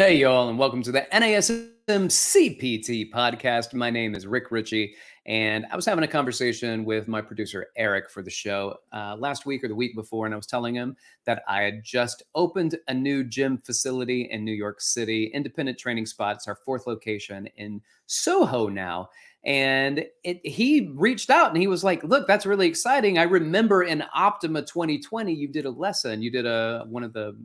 Hey, y'all, and welcome to the NASM CPT podcast. My name is Rick Richey, and I was having a conversation with my producer, Eric, for the show last week or the week before, and I was telling him that I had just opened a new gym facility in New York City, Independent Training Spot. It's our fourth location in Soho now. And he reached out and he was like, look, that's really exciting. I remember in Optima 2020, you did a lesson. You did one of the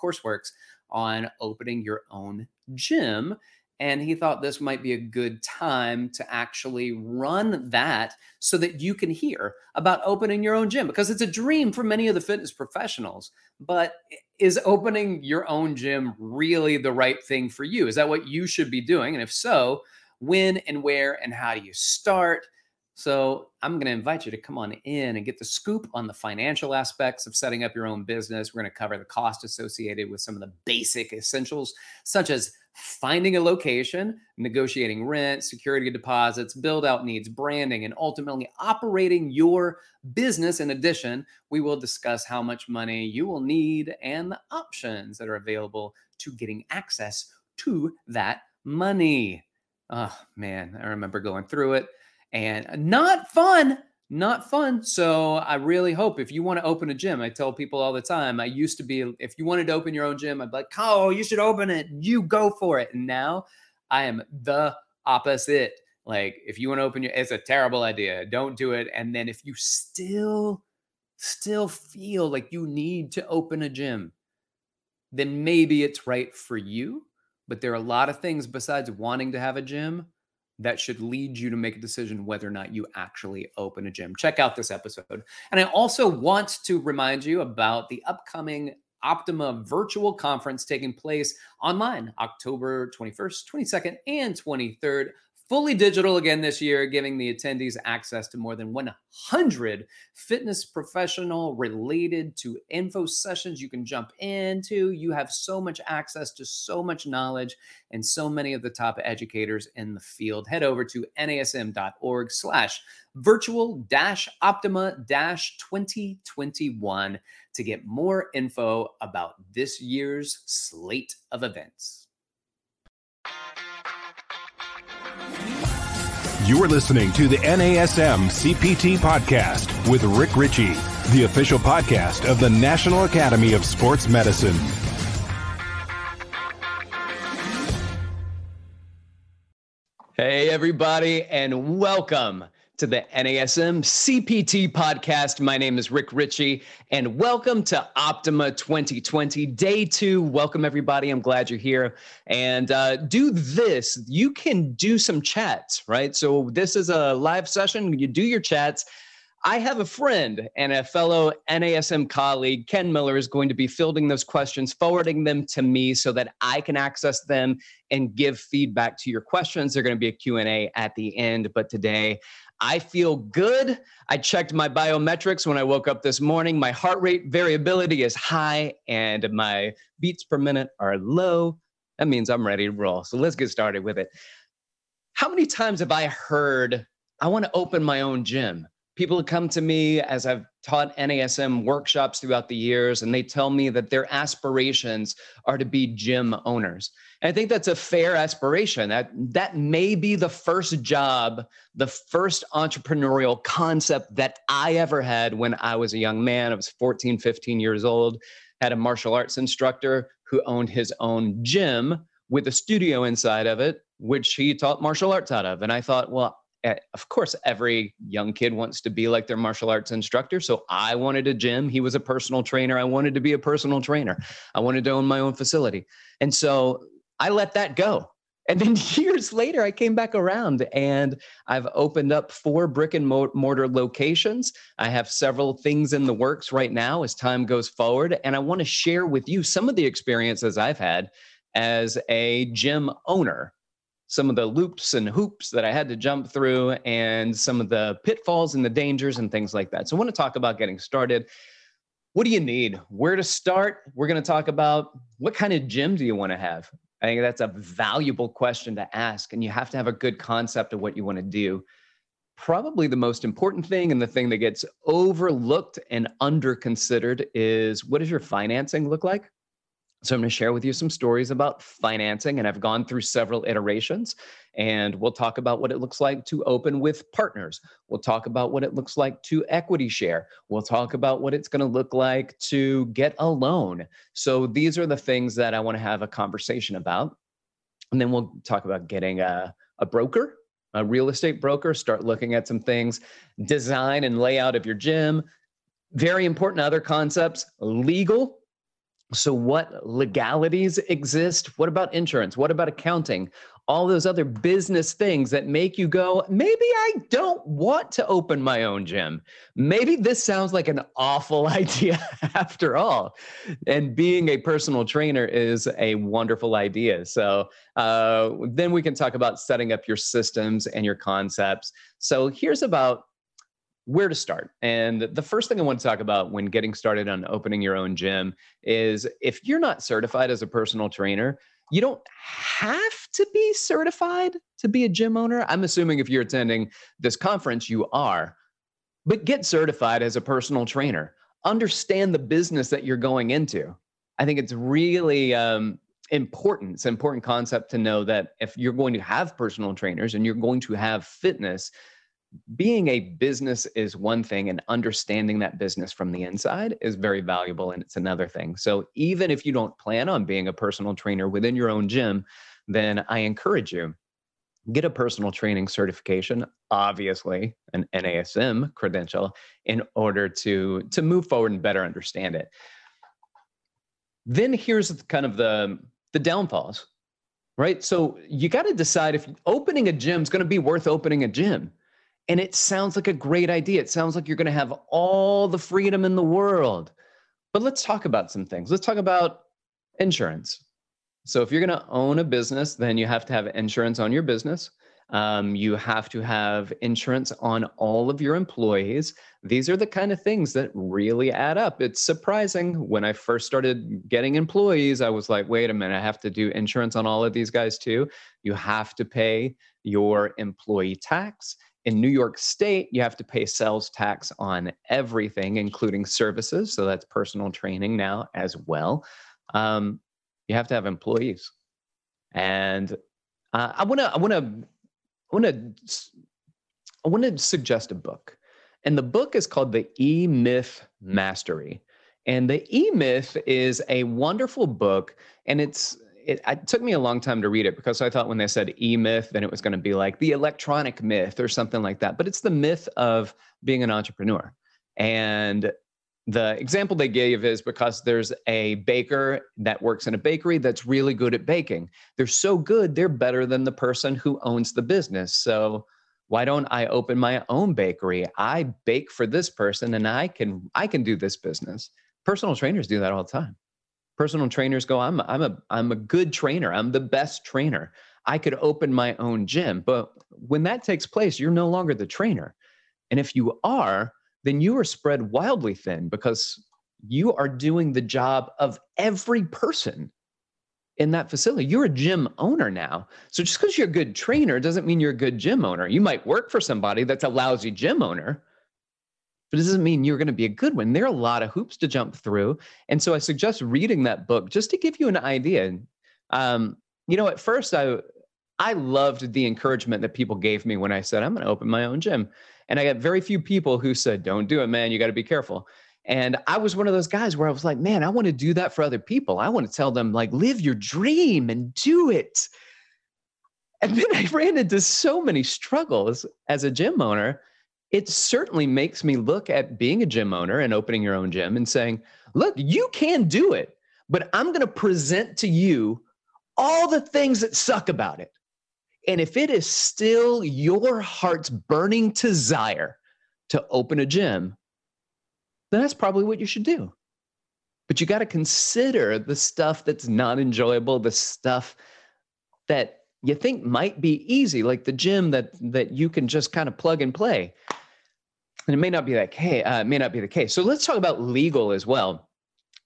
courseworks on opening your own gym. And he thought this might be a good time to actually run that so that you can hear about opening your own gym, because it's a dream for many of the fitness professionals. But is opening your own gym really the right thing for you? Is that what you should be doing? And if so, when and where and how do you start? So I'm going to invite you to come on in and get the scoop on the financial aspects of setting up your own business. We're going to cover the cost associated with some of the basic essentials, such as finding a location, negotiating rent, security deposits, build out needs, branding, and ultimately operating your business. In addition, we will discuss how much money you will need and the options that are available to getting access to that money. Oh, man, I remember going through it. And not fun. So I really hope if you want to open a gym, I tell people all the time, I used to be, if you wanted to open your own gym, I'd be like, oh, you should open it. You go for it. And now I am the opposite. Like, if you want to open your, it's a terrible idea. Don't do it. And then if you still feel like you need to open a gym, then maybe it's right for you. But there are a lot of things besides wanting to have a gym that should lead you to make a decision whether or not you actually open a gym. Check out this episode. And I also want to remind you about the upcoming Optima virtual conference taking place online, October 21st, 22nd, and 23rd. Fully digital again this year, giving the attendees access to more than 100 fitness professional related to info sessions you can jump into. You have so much access to so much knowledge and so many of the top educators in the field. Head over to nasm.org/virtual-optima-2021 to get more info about this year's slate of events. You are listening to the NASM CPT podcast with Rick Richey, the official podcast of the National Academy of Sports Medicine. Hey, everybody, and welcome to the NASM CPT podcast. My name is Rick Richey, and welcome to Optima 2020, day two. Welcome, everybody. I'm glad you're here. And do this. You can do some chats, right? So this is a live session. You do your chats. I have a friend and a fellow NASM colleague, Ken Miller, is going to be fielding those questions, forwarding them to me so that I can access them and give feedback to your questions. They're going to be a Q&A at the end, but today I feel good. I checked my biometrics when I woke up this morning. My heart rate variability is high and my beats per minute are low. That means I'm ready to roll. So let's get started with it. How many times have I heard, I want to open my own gym? People have come to me as I've taught NASM workshops throughout the years, and they tell me that their aspirations are to be gym owners. And I think that's a fair aspiration. That may be the first job, the first entrepreneurial concept that I ever had when I was a young man. I was 14, 15 years old, had a martial arts instructor who owned his own gym with a studio inside of it, which he taught martial arts out of. And I thought, well, of course, every young kid wants to be like their martial arts instructor. So I wanted a gym. He was a personal trainer. I wanted to be a personal trainer. I wanted to own my own facility. And so I let that go. And then years later, I came back around and I've opened up 4 brick and mortar locations. I have several things in the works right now as time goes forward. And I want to share with you some of the experiences I've had as a gym owner, some of the loops and hoops that I had to jump through and some of the pitfalls and the dangers and things like that. So I want to talk about getting started. What do you need? Where to start? We're going to talk about what kind of gym do you want to have? I think that's a valuable question to ask, and you have to have a good concept of what you want to do. Probably the most important thing and the thing that gets overlooked and underconsidered is, what does your financing look like? So I'm going to share with you some stories about financing, and I've gone through several iterations, and we'll talk about what it looks like to open with partners. We'll talk about what it looks like to equity share. We'll talk about what it's going to look like to get a loan. So these are the things that I want to have a conversation about. And then we'll talk about getting a broker, a real estate broker, start looking at some things, design and layout of your gym. Very important other concepts, legal. So what legalities exist? What about insurance? What about accounting? All those other business things that make you go, maybe I don't want to open my own gym. Maybe this sounds like an awful idea after all. And being a personal trainer is a wonderful idea. So then we can talk about setting up your systems and your concepts. So here's about where to start. And the first thing I want to talk about when getting started on opening your own gym is if you're not certified as a personal trainer, you don't have to be certified to be a gym owner. I'm assuming if you're attending this conference, you are, but get certified as a personal trainer. Understand the business that you're going into. I think it's really important. It's an important concept to know that if you're going to have personal trainers and you're going to have fitness, being a business is one thing, and understanding that business from the inside is very valuable, and it's another thing. So even if you don't plan on being a personal trainer within your own gym, then I encourage you, get a personal training certification, obviously an NASM credential, in order to move forward and better understand it. Then here's kind of the downfalls, right? So you got to decide if opening a gym is going to be worth opening a gym. And it sounds like a great idea. It sounds like you're going to have all the freedom in the world. But let's talk about some things. Let's talk about insurance. So if you're going to own a business, then you have to have insurance on your business. You have to have insurance on all of your employees. These are the kind of things that really add up. It's surprising. When I first started getting employees, I was like, wait a minute, I have to do insurance on all of these guys too. You have to pay your employee tax. In New York State, you have to pay sales tax on everything, including services. So that's personal training now as well. You have to have employees. And I want to suggest a book. And the book is called The E-Myth Mastery. And The E-Myth is a wonderful book. And it took me a long time to read it, because I thought when they said E-Myth, then it was going to be like the electronic myth or something like that. But it's the myth of being an entrepreneur. And the example they gave is because there's a baker that works in a bakery that's really good at baking. They're so good, they're better than the person who owns the business. So why don't I open my own bakery? I bake for this person, and I can do this business. Personal trainers do that all the time. Personal trainers go, I'm a good trainer. I'm the best trainer. I could open my own gym. But when that takes place, you're no longer the trainer. And if you are, then you are spread wildly thin, because you are doing the job of every person in that facility. You're a gym owner now. So just because you're a good trainer doesn't mean you're a good gym owner. You might work for somebody that's a lousy gym owner, but it doesn't mean you're going to be a good one. There are a lot of hoops to jump through. And so I suggest reading that book just to give you an idea. You know, at first I loved the encouragement that people gave me when I said, I'm going to open my own gym. And I got very few people who said, don't do it, man. You got to be careful. And I was one of those guys where I was like, man, I want to do that for other people. I want to tell them, like, live your dream and do it. And then I ran into so many struggles as a gym owner. It certainly makes me look at being a gym owner and opening your own gym and saying, look, you can do it, but I'm going to present to you all the things that suck about it. And if it is still your heart's burning desire to open a gym, then that's probably what you should do. But you got to consider the stuff that's not enjoyable, the stuff that you think might be easy, like the gym that you can just kind of plug and play. And it may not be the case. So let's talk about legal as well.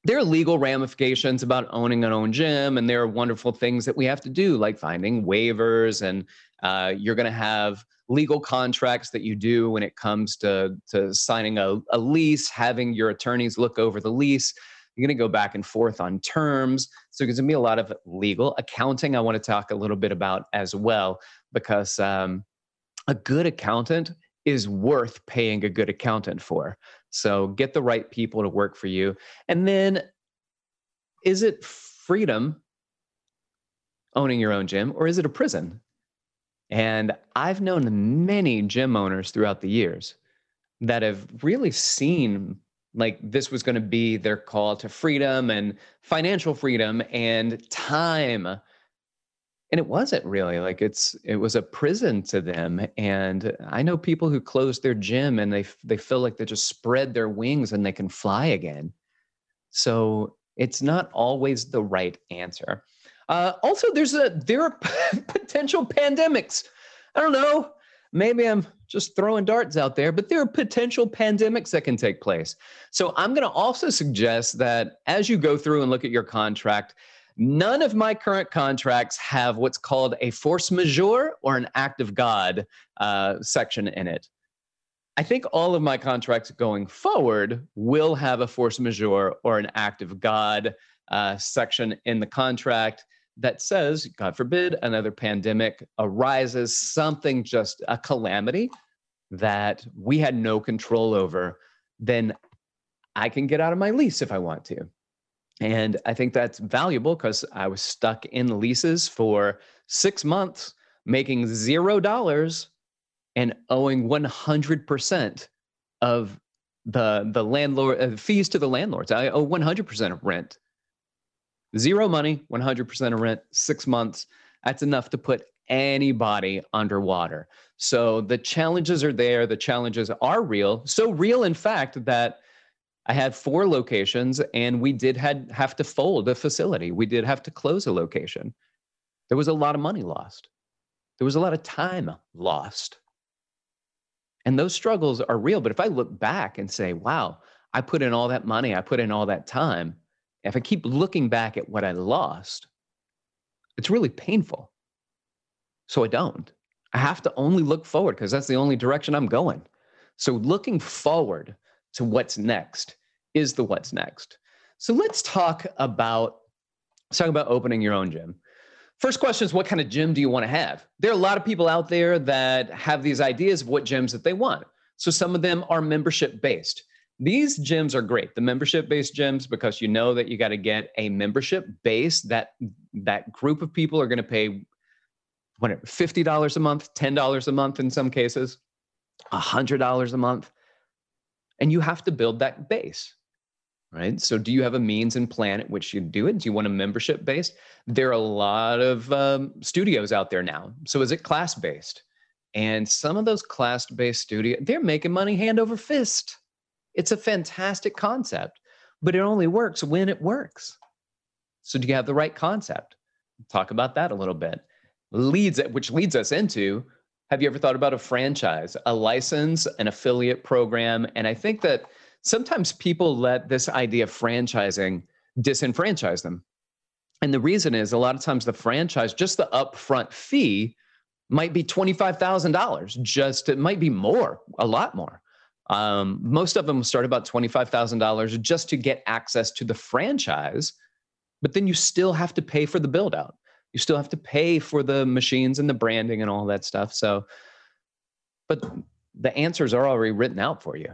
There are legal ramifications about owning an own gym, and there are wonderful things that we have to do, like finding waivers, and you're going to have legal contracts that you do when it comes to signing a lease, having your attorneys look over the lease. You're going to go back and forth on terms. So there's going to be a lot of legal accounting. I want to talk a little bit about as well, because a good accountant is worth paying a good accountant for. So get the right people to work for you. And then, is it freedom owning your own gym, or is it a prison? And I've known many gym owners throughout the years that have really seen like this was going to be their call to freedom and financial freedom and time. And it wasn't really like it was a prison to them. And I know people who close their gym and they feel like they just spread their wings and they can fly again. So it's not always the right answer. Also, there are potential pandemics. I don't know, maybe I'm just throwing darts out there, but there are potential pandemics that can take place. So I'm going to also suggest that as you go through and look at your contract, none of my current contracts have what's called a force majeure or an act of God section in it. I think all of my contracts going forward will have a force majeure or an act of God section in the contract that says, God forbid, another pandemic arises, something, just a calamity that we had no control over, then I can get out of my lease if I want to. And I think that's valuable because I was stuck in leases for 6 months, making $0 and owing 100% of the landlord fees to the landlords. I owe 100% of rent. Zero money, 100% of rent, 6 months. That's enough to put anybody underwater. So the challenges are there. The challenges are real. So real, in fact, that I had 4 locations and we did have to fold a facility. We did have to close a location. There was a lot of money lost. There was a lot of time lost. And those struggles are real. But if I look back and say, wow, I put in all that money, I put in all that time. If I keep looking back at what I lost, it's really painful. So I don't. I have to only look forward because that's the only direction I'm going. So looking forward to what's next is the what's next. So let's talk about opening your own gym. First question is, what kind of gym do you want to have? There are a lot of people out there that have these ideas of what gyms that they want. So some of them are membership-based. These gyms are great, the membership-based gyms, because you know that you got to get a membership base that group of people are going to pay $50 a month, $10 a month in some cases, $100 a month, and you have to build that base, right? So do you have a means and plan at which you do it? Do you want a membership-based? There are a lot of studios out there now. So is it class-based? And some of those class-based studios, they're making money hand over fist. It's a fantastic concept, but it only works when it works. So do you have the right concept? Talk about that a little bit. Which leads us into, have you ever thought about a franchise, a license, an affiliate program? And I think that sometimes people let this idea of franchising disenfranchise them. And the reason is a lot of times the franchise, just the upfront fee might be $25,000, it might be more, a lot more. Most of them start about $25,000 just to get access to the franchise, but then you still have to pay for the build out. You still have to pay for the machines and the branding and all that stuff. So, but the answers are already written out for you.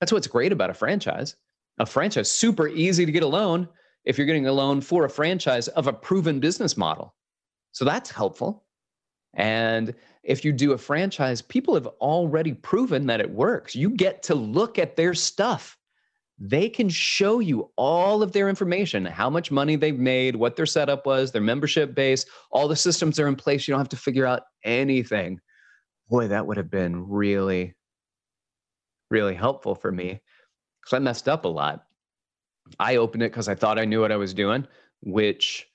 That's what's great about a franchise. A franchise, super easy to get a loan if you're getting a loan for a franchise of a proven business model. So that's helpful. And if you do a franchise, people have already proven that it works. You get to look at their stuff. They can show you all of their information, how much money they've made, what their setup was, their membership base, all the systems are in place. You don't have to figure out anything. Boy, that would have been really, really helpful for me because I messed up a lot. I opened it because I thought I knew what I was doing, which,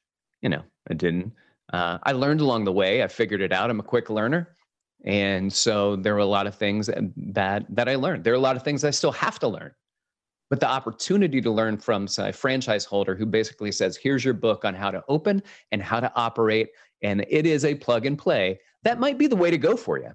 I didn't. I learned along the way. I figured it out. I'm a quick learner. And so there were a lot of things that I learned. There are a lot of things I still have to learn. But the opportunity to learn from a franchise holder who basically says, here's your book on how to open and how to operate. And it is a plug and play. That might be the way to go for you.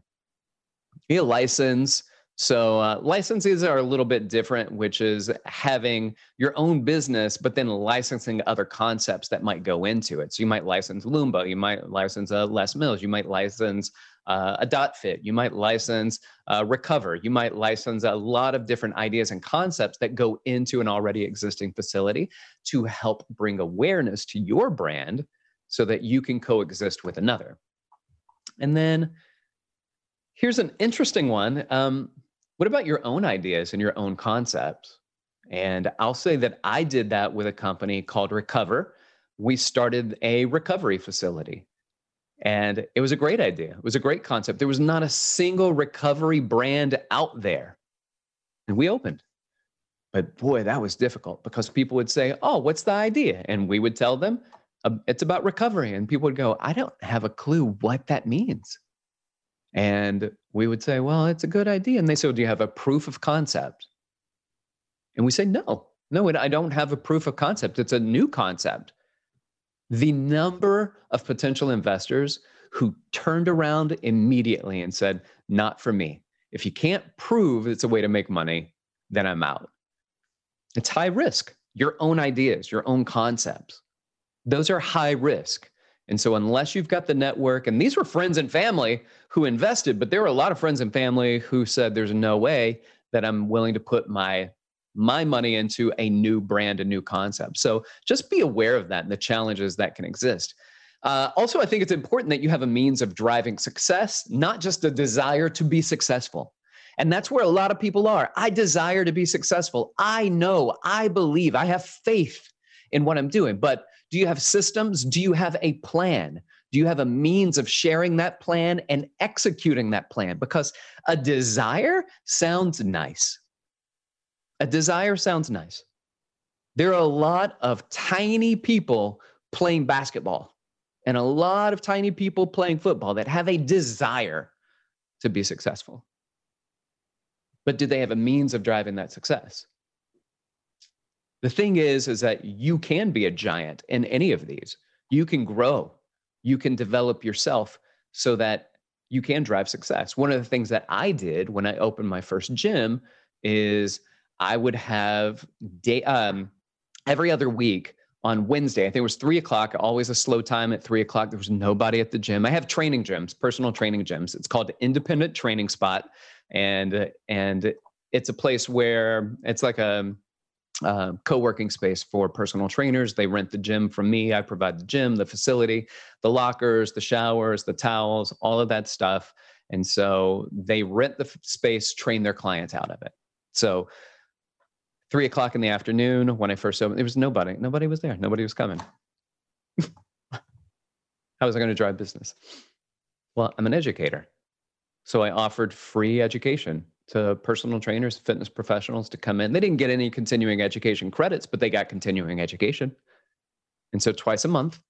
Get a license, So licensees are a little bit different, which is having your own business, but then licensing other concepts that might go into it. So you might license Lumba, you might license Les Mills, you might license a dot fit, you might license Recover, you might license a lot of different ideas and concepts that go into an already existing facility to help bring awareness to your brand so that you can coexist with another. And then here's an interesting one. What about your own ideas and your own concepts? And I'll say that I did that with a company called Recover. We started a recovery facility, and it was a great idea. It was a great concept. There was not a single recovery brand out there, and we opened. But boy, that was difficult because people would say, "Oh, what's the idea?" And we would tell them, "It's about recovery." And people would go, "I don't have a clue what that means." And we would say, well, it's a good idea. And they said, do you have a proof of concept? And we say, no, I don't have a proof of concept. It's a new concept. The number of potential investors who turned around immediately and said, not for me. If you can't prove it's a way to make money, then I'm out. It's high risk. Your own ideas, your own concepts, those are high risk. And so unless you've got the network, and these were friends and family who invested, but there were a lot of friends and family who said, there's no way that I'm willing to put my money into a new brand, a new concept. So just be aware of that and the challenges that can exist. Also, I think it's important that you have a means of driving success, not just a desire to be successful. And that's where a lot of people are. I desire to be successful. I know, I believe, I have faith in what I'm doing, but do you have systems? Do you have a plan? Do you have a means of sharing that plan and executing that plan? Because a desire sounds nice. A desire sounds nice. There are a lot of tiny people playing basketball and a lot of tiny people playing football that have a desire to be successful. But do they have a means of driving that success? The thing is that you can be a giant in any of these. You can grow. You can develop yourself so that you can drive success. One of the things that I did when I opened my first gym is I would have every other week on Wednesday, I think it was 3 o'clock, always a slow time at 3 o'clock. There was nobody at the gym. I have training gyms, personal training gyms. It's called Independent Training Spot. And it's a place where it's like a co-working space for personal trainers. They rent the gym from me. I provide the gym, the facility, the lockers, the showers, the towels, all of that stuff. And so they rent the space, train their clients out of it. So 3 o'clock in the afternoon, when I first opened, there was nobody. Nobody was there. Nobody was coming. How was I going to drive business? Well, I'm an educator. So I offered free education to personal trainers, fitness professionals to come in. They didn't get any continuing education credits, but they got continuing education. And so twice a month,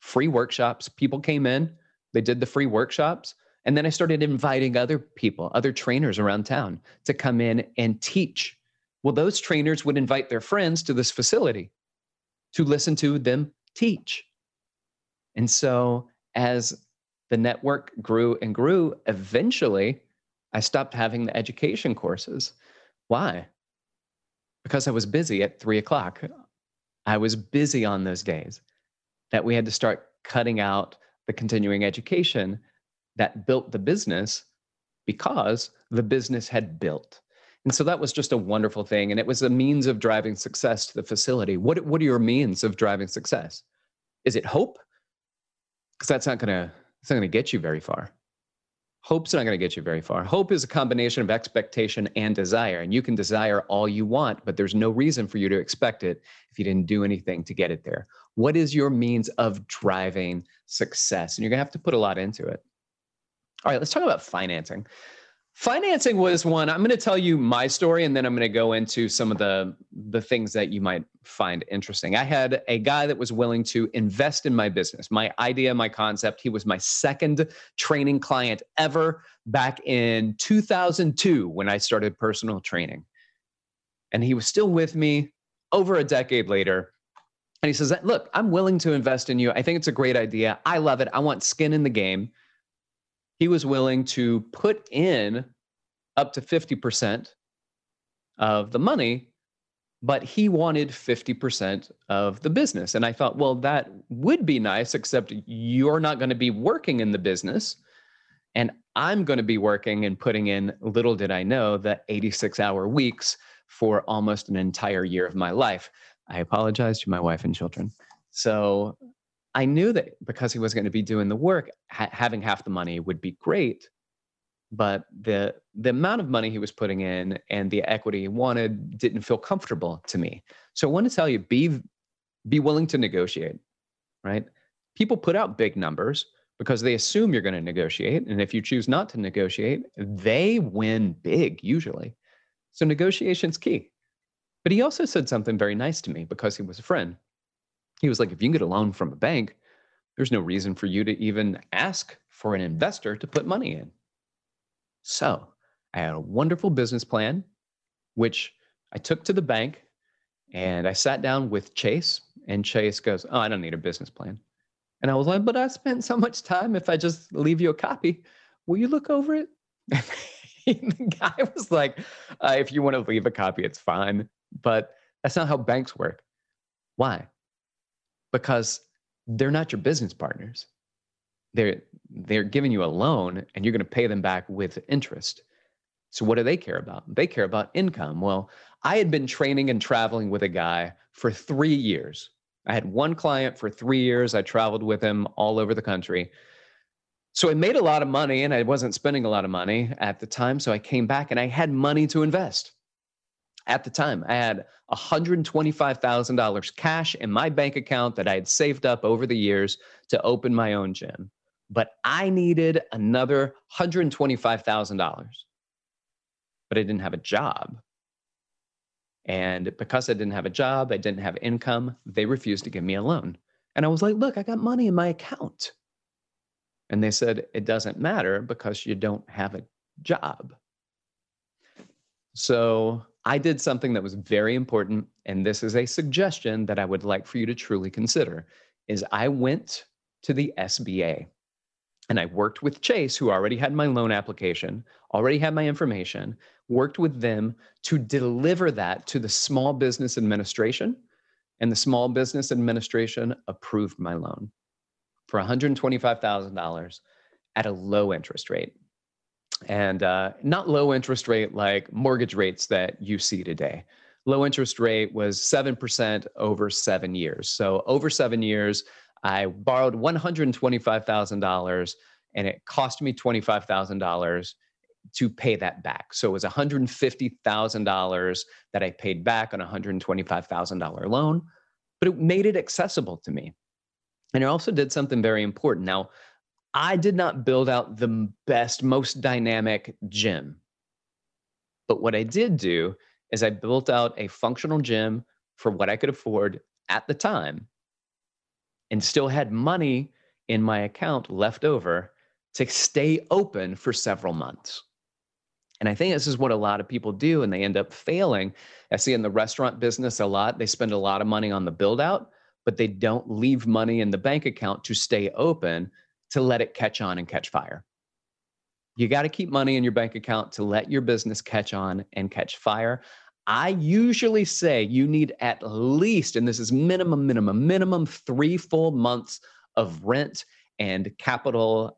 free workshops, people came in, they did the free workshops. And then I started inviting other people, other trainers around town to come in and teach. Well, those trainers would invite their friends to this facility to listen to them teach. And so as the network grew and grew, eventually I stopped having the education courses. Why? Because I was busy at 3 o'clock. I was busy on those days that we had to start cutting out the continuing education that built the business because the business had built. And so that was just a wonderful thing. And it was a means of driving success to the facility. What are your means of driving success? Is it hope? Because that's not gonna get you very far. Hope's not going to get you very far. Hope is a combination of expectation and desire, and you can desire all you want, but there's no reason for you to expect it if you didn't do anything to get it there. What is your means of driving success? And you're going to have to put a lot into it. All right, let's talk about financing. Financing was one. I'm going to tell you my story, and then I'm going to go into some of the things that you might find interesting. I had a guy that was willing to invest in my business, my idea, my concept. He was my second training client ever back in 2002 when I started personal training. And he was still with me over a decade later. And he says, look, I'm willing to invest in you. I think it's a great idea. I love it. I want skin in the game. He was willing to put in up to 50% of the money, but he wanted 50% of the business. And I thought, well, that would be nice, except you're not going to be working in the business. And I'm going to be working and putting in, little did I know, the 86-hour weeks for almost an entire year of my life. I apologize to my wife and children. So I knew that because he was going to be doing the work, having half the money would be great. But the amount of money he was putting in and the equity he wanted didn't feel comfortable to me. So I want to tell you, be willing to negotiate, right? People put out big numbers because they assume you're going to negotiate. And if you choose not to negotiate, they win big usually. So negotiation's key. But he also said something very nice to me because he was a friend. He was like, if you can get a loan from a bank, there's no reason for you to even ask for an investor to put money in. So I had a wonderful business plan, which I took to the bank, and I sat down with Chase, and Chase goes, oh, I don't need a business plan. And I was like, but I spent so much time. If I just leave you a copy, will you look over it? The guy was like, if you want to leave a copy, it's fine. But that's not how banks work. Why? Because they're not your business partners. They're giving you a loan and you're going to pay them back with interest. So what do they care about? They care about income. Well, I had been training and traveling with a guy for 3 years. I had one client for 3 years. I traveled with him all over the country. So I made a lot of money and I wasn't spending a lot of money at the time. So I came back and I had money to invest. At the time, I had $125,000 cash in my bank account that I had saved up over the years to open my own gym. But I needed another $125,000. But I didn't have a job. And because I didn't have a job, I didn't have income, they refused to give me a loan. And I was like, look, I got money in my account. And they said, it doesn't matter because you don't have a job. So I did something that was very important, and this is a suggestion that I would like for you to truly consider, is I went to the SBA and I worked with Chase, who already had my loan application, already had my information, worked with them to deliver that to the Small Business Administration, and the Small Business Administration approved my loan for $125,000 at a low interest rate. And not low interest rate like mortgage rates that you see today. Low interest rate was 7% over 7 years. So over 7 years, I borrowed $125,000 and it cost me $25,000 to pay that back. So it was $150,000 that I paid back on a $125,000 loan, but it made it accessible to me. And it also did something very important. Now, I did not build out the best, most dynamic gym. But what I did do is I built out a functional gym for what I could afford at the time and still had money in my account left over to stay open for several months. And I think this is what a lot of people do, and they end up failing. I see in the restaurant business a lot, they spend a lot of money on the build out, but they don't leave money in the bank account to stay open, to let it catch on and catch fire. You got to keep money in your bank account to let your business catch on and catch fire. I usually say you need at least, and this is minimum 3 full months of rent and capital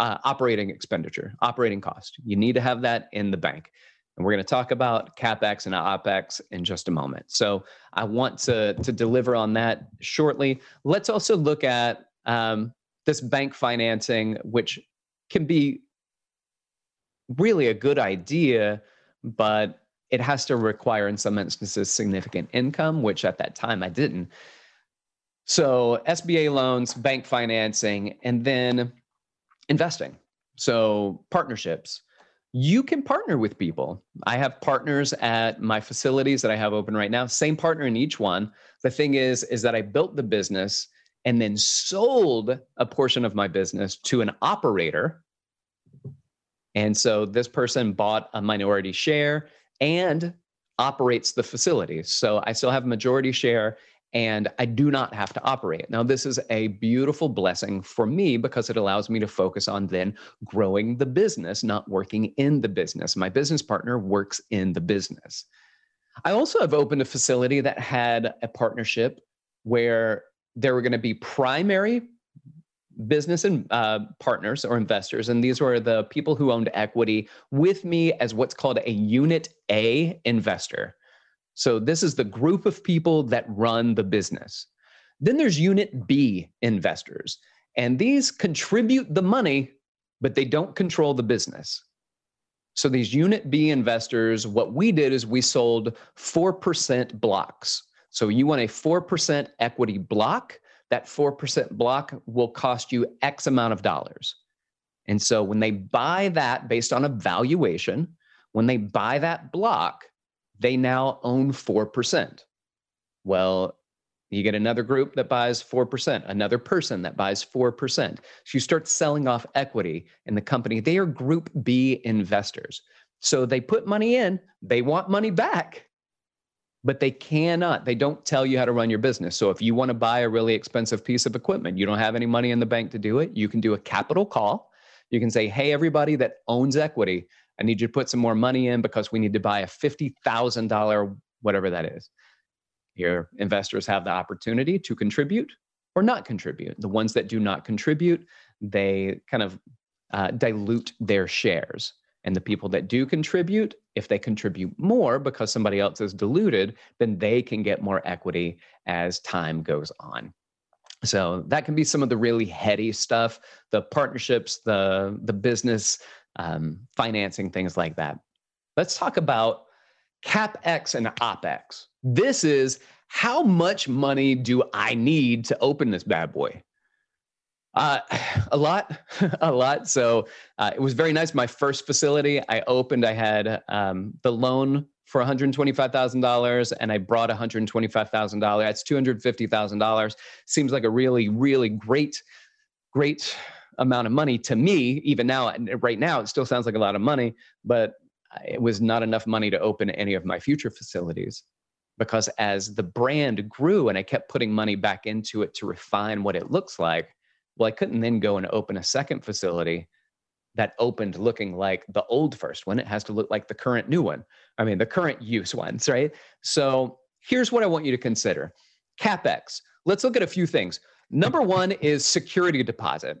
operating expenditure, operating cost. You need to have that in the bank. And we're going to talk about CapEx and OpEx in just a moment. So I want to deliver on that shortly. Let's also look at this bank financing, which can be really a good idea, but it has to require in some instances significant income, which at that time I didn't. So SBA loans, bank financing, and then investing. So partnerships. You can partner with people. I have partners at my facilities that I have open right now, same partner in each one. The thing is that I built the business and then sold a portion of my business to an operator. And so this person bought a minority share and operates the facility. So I still have majority share and I do not have to operate. Now, this is a beautiful blessing for me because it allows me to focus on then growing the business, not working in the business. My business partner works in the business. I also have opened a facility that had a partnership where there were going to be primary business and partners or investors. And these were the people who owned equity with me as what's called a Unit A investor. So this is the group of people that run the business. Then there's Unit B investors. And these contribute the money, but they don't control the business. So these Unit B investors, what we did is we sold 4% blocks. So you want a 4% equity block. That 4% block will cost you X amount of dollars. And so when they buy that based on a valuation, when they buy that block, they now own 4%. Well, you get another group that buys 4%, another person that buys 4%. So you start selling off equity in the company. They are Group B investors. So they put money in, they want money back, but they cannot, they don't tell you how to run your business. So if you want to buy a really expensive piece of equipment, you don't have any money in the bank to do it, you can do a capital call. You can say, hey, everybody that owns equity, I need you to put some more money in because we need to buy a $50,000, whatever that is. Your investors have the opportunity to contribute or not contribute. The ones that do not contribute, they kind of dilute their shares. And the people that do contribute, if they contribute more because somebody else is diluted, then they can get more equity as time goes on. So that can be some of the really heady stuff, the partnerships, the business, financing, things like that. Let's talk about CapEx and OpEx. This is how much money do I need to open this bad boy? A lot. So it was very nice. My first facility I opened, I had the loan for $125,000 and I brought $125,000. That's $250,000. Seems like a really, really great amount of money to me, even now, right now, it still sounds like a lot of money, but it was not enough money to open any of my future facilities because as the brand grew and I kept putting money back into it to refine what it looks like, well, I couldn't then go and open a second facility that opened looking like the old first one. It has to look like the current new one. I mean, the current use ones, right? So here's what I want you to consider. CapEx. Let's look at a few things. Number one is security deposit.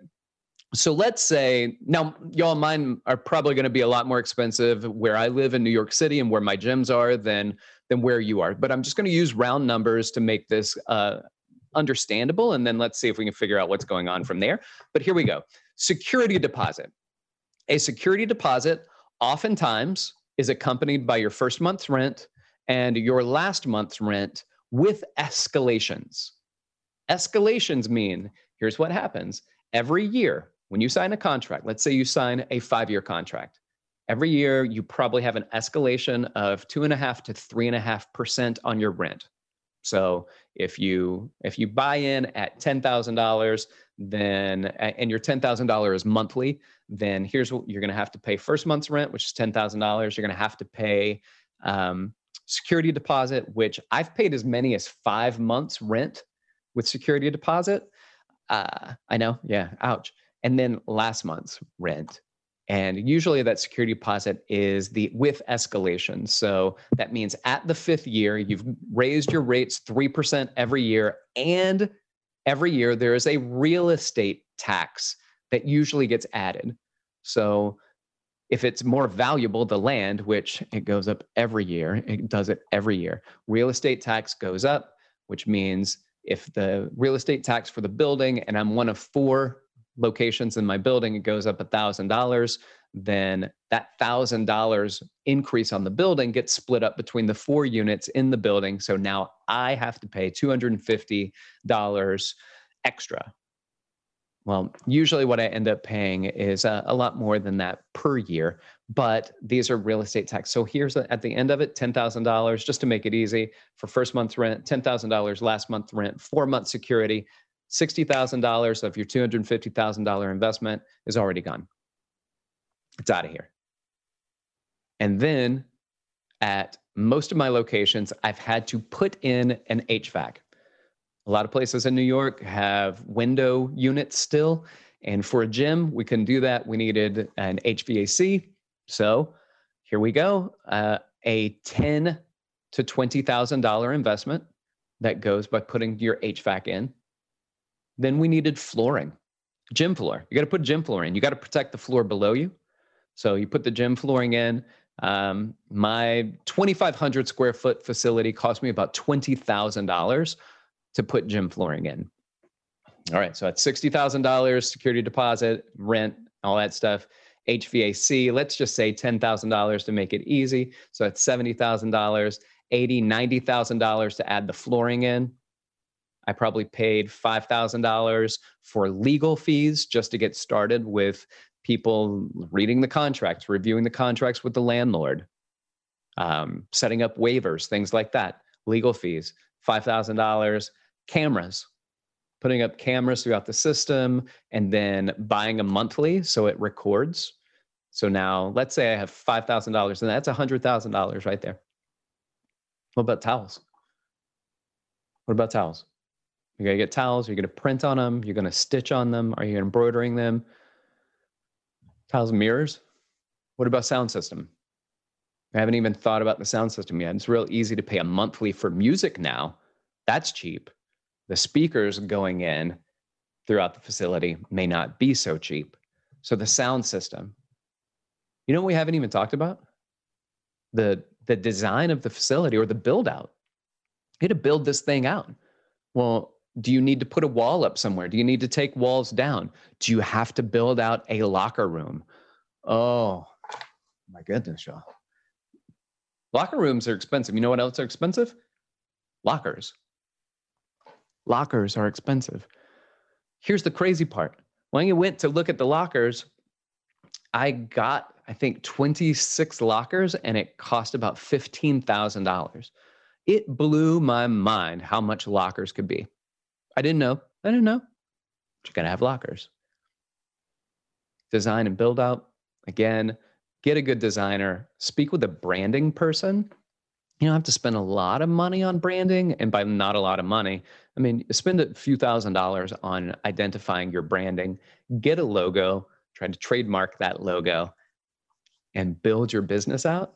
So let's say, now y'all, mine are probably going to be a lot more expensive where I live in New York City and where my gyms are than where you are. But I'm just going to use round numbers to make this understandable. And then let's see if we can figure out what's going on from there. But here we go. Security deposit. A security deposit oftentimes is accompanied by your first month's rent and your last month's rent with escalations. Escalations mean, here's what happens. Every year, when you sign a contract, let's say you sign a 5-year contract, every year you probably have an escalation of 2.5 to 3.5% on your rent. So if you buy in at $10,000, then and your $10,000 is monthly, then here's what you're going to have to pay: first month's rent, which is $10,000. You're going to have to pay security deposit, which I've paid as many as 5 months' rent with security deposit. I know. Yeah. Ouch. And then last month's rent. And usually that security deposit is the with escalation. So that means at the 5th year, you've raised your rates 3% every year. And every year there is a real estate tax that usually gets added. So if it's more valuable, the land, which it goes up every year, it does it every year. Real estate tax goes up, which means if the real estate tax for the building, and I'm one of 4 locations in my building, it goes up $1,000, then that $1,000 increase on the building gets split up between the 4 units in the building. So now I have to pay $250 extra. Well, usually what I end up paying is a lot more than that per year, but these are real estate tax. So here's at the end of it, $10,000, just to make it easy for first month's rent, $10,000 last month's rent, 4 months security, $60,000 of your $250,000 investment is already gone. It's out of here. And then at most of my locations, I've had to put in an HVAC. A lot of places in New York have window units still. And for a gym, we couldn't do that. We needed an HVAC. So here we go, a $10,000 to $20,000 investment that goes by putting your HVAC in. Then we needed flooring, gym floor. You got to put gym floor in. You got to protect the floor below you. So you put the gym flooring in. My 2,500 square foot facility cost me about $20,000 to put gym flooring in. All right, so that's $60,000, security deposit, rent, all that stuff. HVAC, let's just say $10,000 to make it easy. So that's $70,000, $80,000, $90,000 to add the flooring in. I probably paid $5,000 for legal fees just to get started with people reading the contracts, reviewing the contracts with the landlord, setting up waivers, things like that. Legal fees, $5,000, cameras, putting up cameras throughout the system, and then buying a monthly so it records. So now let's say I have $5,000 and that's $100,000 right there. What about towels? What about towels? You're going to get towels. You're going to print on them. You're going to stitch on them. Are you embroidering them? Towels and mirrors. What about sound system? I haven't even thought about the sound system yet. It's real easy to pay a monthly for music now. That's cheap. The speakers going in throughout the facility may not be so cheap. So the sound system, you know what we haven't even talked about? The design of the facility or the build out. You had to build this thing out. Well, do you need to put a wall up somewhere? Do you need to take walls down? Do you have to build out a locker room? Oh, my goodness, y'all. Locker rooms are expensive. You know what else are expensive? Lockers. Lockers are expensive. Here's the crazy part. When you went to look at the lockers, I got, I think, 26 lockers, and it cost about $15,000. It blew my mind how much lockers could be. I didn't know. But you got to have lockers. Design and build out. Again, get a good designer. Speak with a branding person. You don't have to spend a lot of money on branding. And by not a lot of money, I mean, spend a few $1,000s on identifying your branding, get a logo, try to trademark that logo, and build your business out.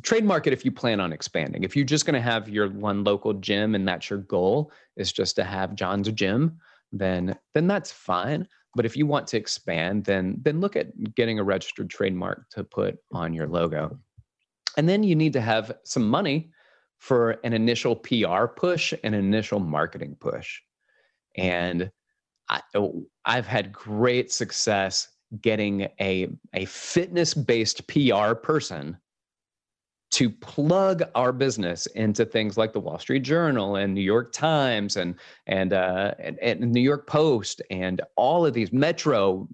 Trademark it if you plan on expanding. If you're just going to have your one local gym and that's your goal, is just to have John's Gym, then that's fine. But if you want to expand, then look at getting a registered trademark to put on your logo. And then you need to have some money for an initial PR push and an initial marketing push. And I've had great success getting a fitness-based PR person to plug our business into things like the Wall Street Journal and New York Times and New York Post and all of these Metro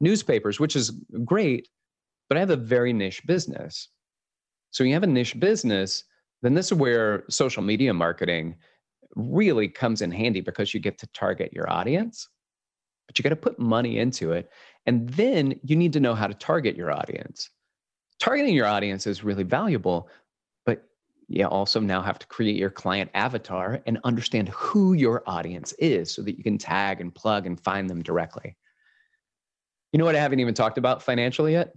newspapers, which is great, but I have a very niche business. So you have a niche business, then this is where social media marketing really comes in handy because you get to target your audience, but you got to put money into it. And then you need to know how to target your audience. Targeting your audience is really valuable, but you also now have to create your client avatar and understand who your audience is so that you can tag and plug and find them directly. You know what I haven't even talked about financially yet?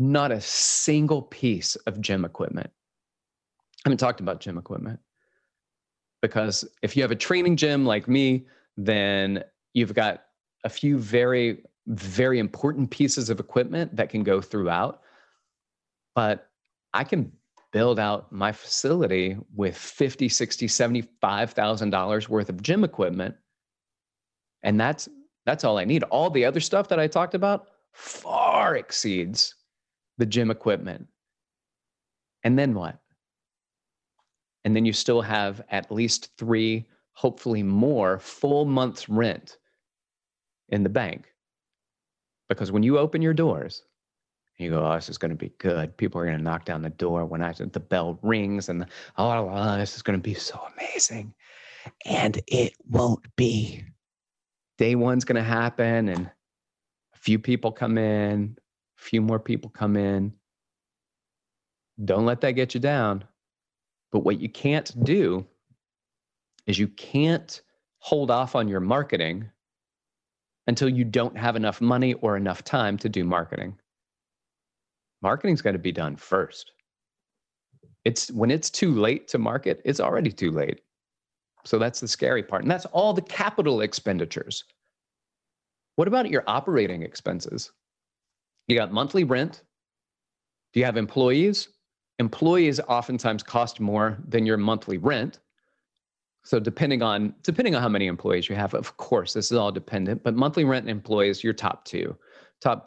Not a single piece of gym equipment. I haven't talked about gym equipment because if you have a training gym like me, then you've got a few very, very important pieces of equipment that can go throughout. But I can build out my facility with $50,000, $60,000, $75,000 worth of gym equipment. And that's all I need. All the other stuff that I talked about far exceeds the gym equipment. And then what? And then you still have at least 3, hopefully more, full months rent in the bank. Because when you open your doors, you go, oh, this is going to be good. People are going to knock down the door when the bell rings and this is going to be so amazing. And it won't be. Day one's going to happen and a few people come in, a few more people come in. Don't let that get you down. But what you can't do is you can't hold off on your marketing until you don't have enough money or enough time to do marketing. Marketing's got to be done first. It's when it's too late to market, it's already too late. So that's the scary part. And that's all the capital expenditures. What about your operating expenses? You got monthly rent. Do you have employees? Employees oftentimes cost more than your monthly rent. So depending on how many employees you have, of course, this is all dependent, but monthly rent and employees, your top two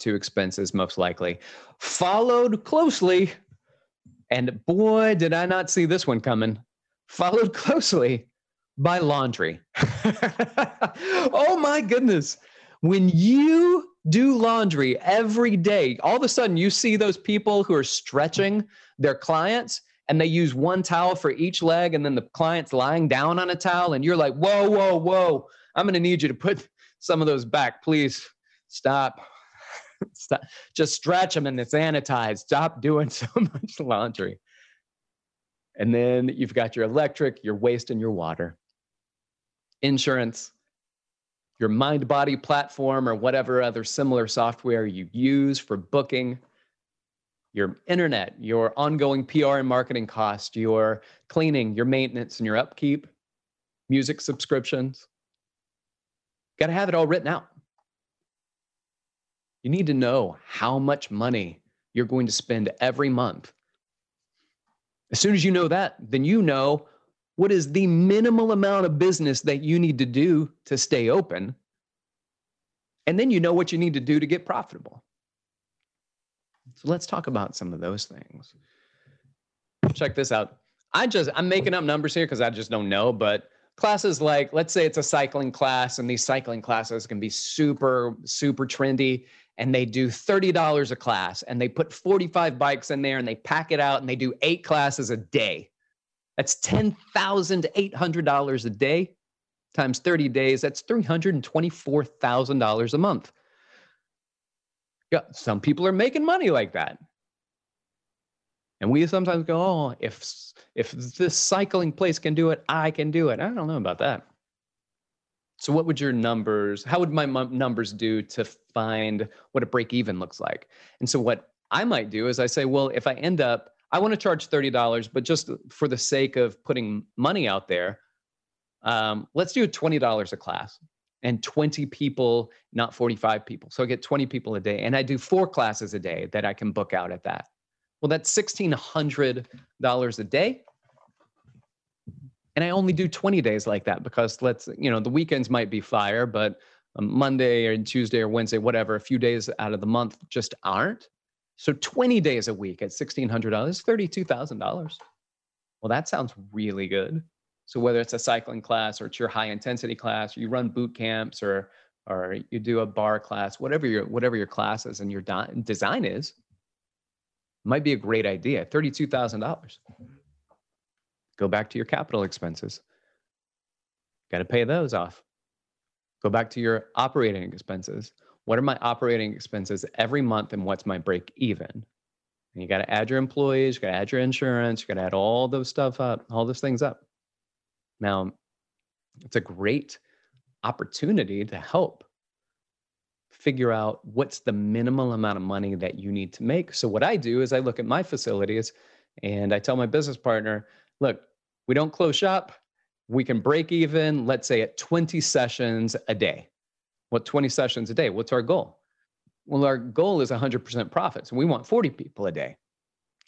expenses, most likely, followed closely. And boy, did I not see this one coming. Followed closely by laundry. Oh my goodness. When you do laundry every day, all of a sudden you see those people who are stretching their clients and they use one towel for each leg and then the client's lying down on a towel and you're like, whoa, whoa, whoa, I'm going to need you to put some of those back. Please stop. Stop. Just stretch them and then sanitize. Stop doing so much laundry. And then you've got your electric, your waste, and your water. Insurance, your mind-body platform or whatever other similar software you use for booking, your internet, your ongoing PR and marketing cost, your cleaning, your maintenance, and your upkeep, music subscriptions. Got to have it all written out. You need to know how much money you're going to spend every month. As soon as you know that, then you know what is the minimal amount of business that you need to do to stay open. And then you know what you need to do to get profitable. So let's talk about some of those things. Check this out. I'm making up numbers here because I just don't know, but classes like, let's say it's a cycling class, and these cycling classes can be super, super trendy, and they do $30 a class, and they put 45 bikes in there, and they pack it out, and they do 8 classes a day. That's $10,800 a day times 30 days. That's $324,000 a month. Yeah, some people are making money like that. And we sometimes go, oh, if this cycling place can do it, I can do it. I don't know about that. So what would your numbers, how would my numbers do to find what a break even looks like? And so what I might do is I say, well, if I end up, I want to charge $30, but just for the sake of putting money out there, let's do $20 a class. And 20 people, not 45 people. So I get 20 people a day, and I do 4 classes a day that I can book out at that. Well, that's $1,600 a day. And I only do 20 days like that because the weekends might be fire, but Monday or Tuesday or Wednesday, whatever, a few days out of the month just aren't. So 20 days a week at $1,600 is $32,000. Well, that sounds really good. So whether it's a cycling class or it's your high intensity class, or you run boot camps or you do a bar class, whatever your class is and your design is, might be a great idea. $32,000. Go back to your capital expenses. Got to pay those off. Go back to your operating expenses. What are my operating expenses every month and what's my break even? And you got to add your employees, you got to add your insurance, you got to add all those stuff up, all those things up. Now, it's a great opportunity to help figure out what's the minimal amount of money that you need to make. So what I do is I look at my facilities and I tell my business partner, look, we don't close shop. We can break even, let's say at 20 sessions a day. What, 20 sessions a day? What's our goal? Well, our goal is 100% profits. We want 40 people a day,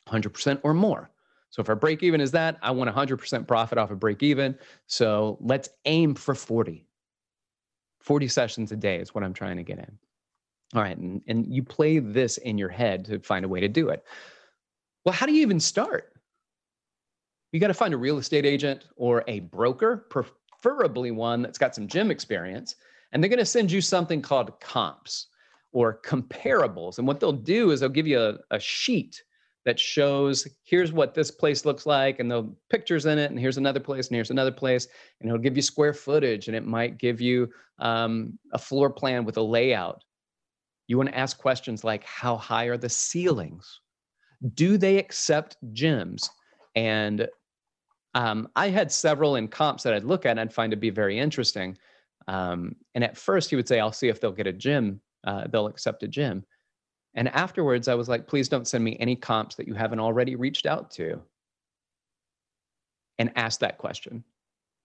100% or more. So if our break even is that, I want 100% profit off of break even. So let's aim for 40. 40 sessions a day is what I'm trying to get in. All right, and you play this in your head to find a way to do it. Well, how do you even start? You got to find a real estate agent or a broker, preferably one that's got some gym experience, and they're going to send you something called comps or comparables. And what they'll do is they'll give you a sheet that shows here's what this place looks like and the pictures in it, and here's another place and here's another place, and it'll give you square footage and it might give you a floor plan with a layout. You wanna ask questions like, how high are the ceilings? Do they accept gyms? And I had several in comps that I'd look at and I'd find to be very interesting. And at first he would say, I'll see if they'll get a gym, they'll accept a gym. And afterwards I was like, please don't send me any comps that you haven't already reached out to. And ask that question.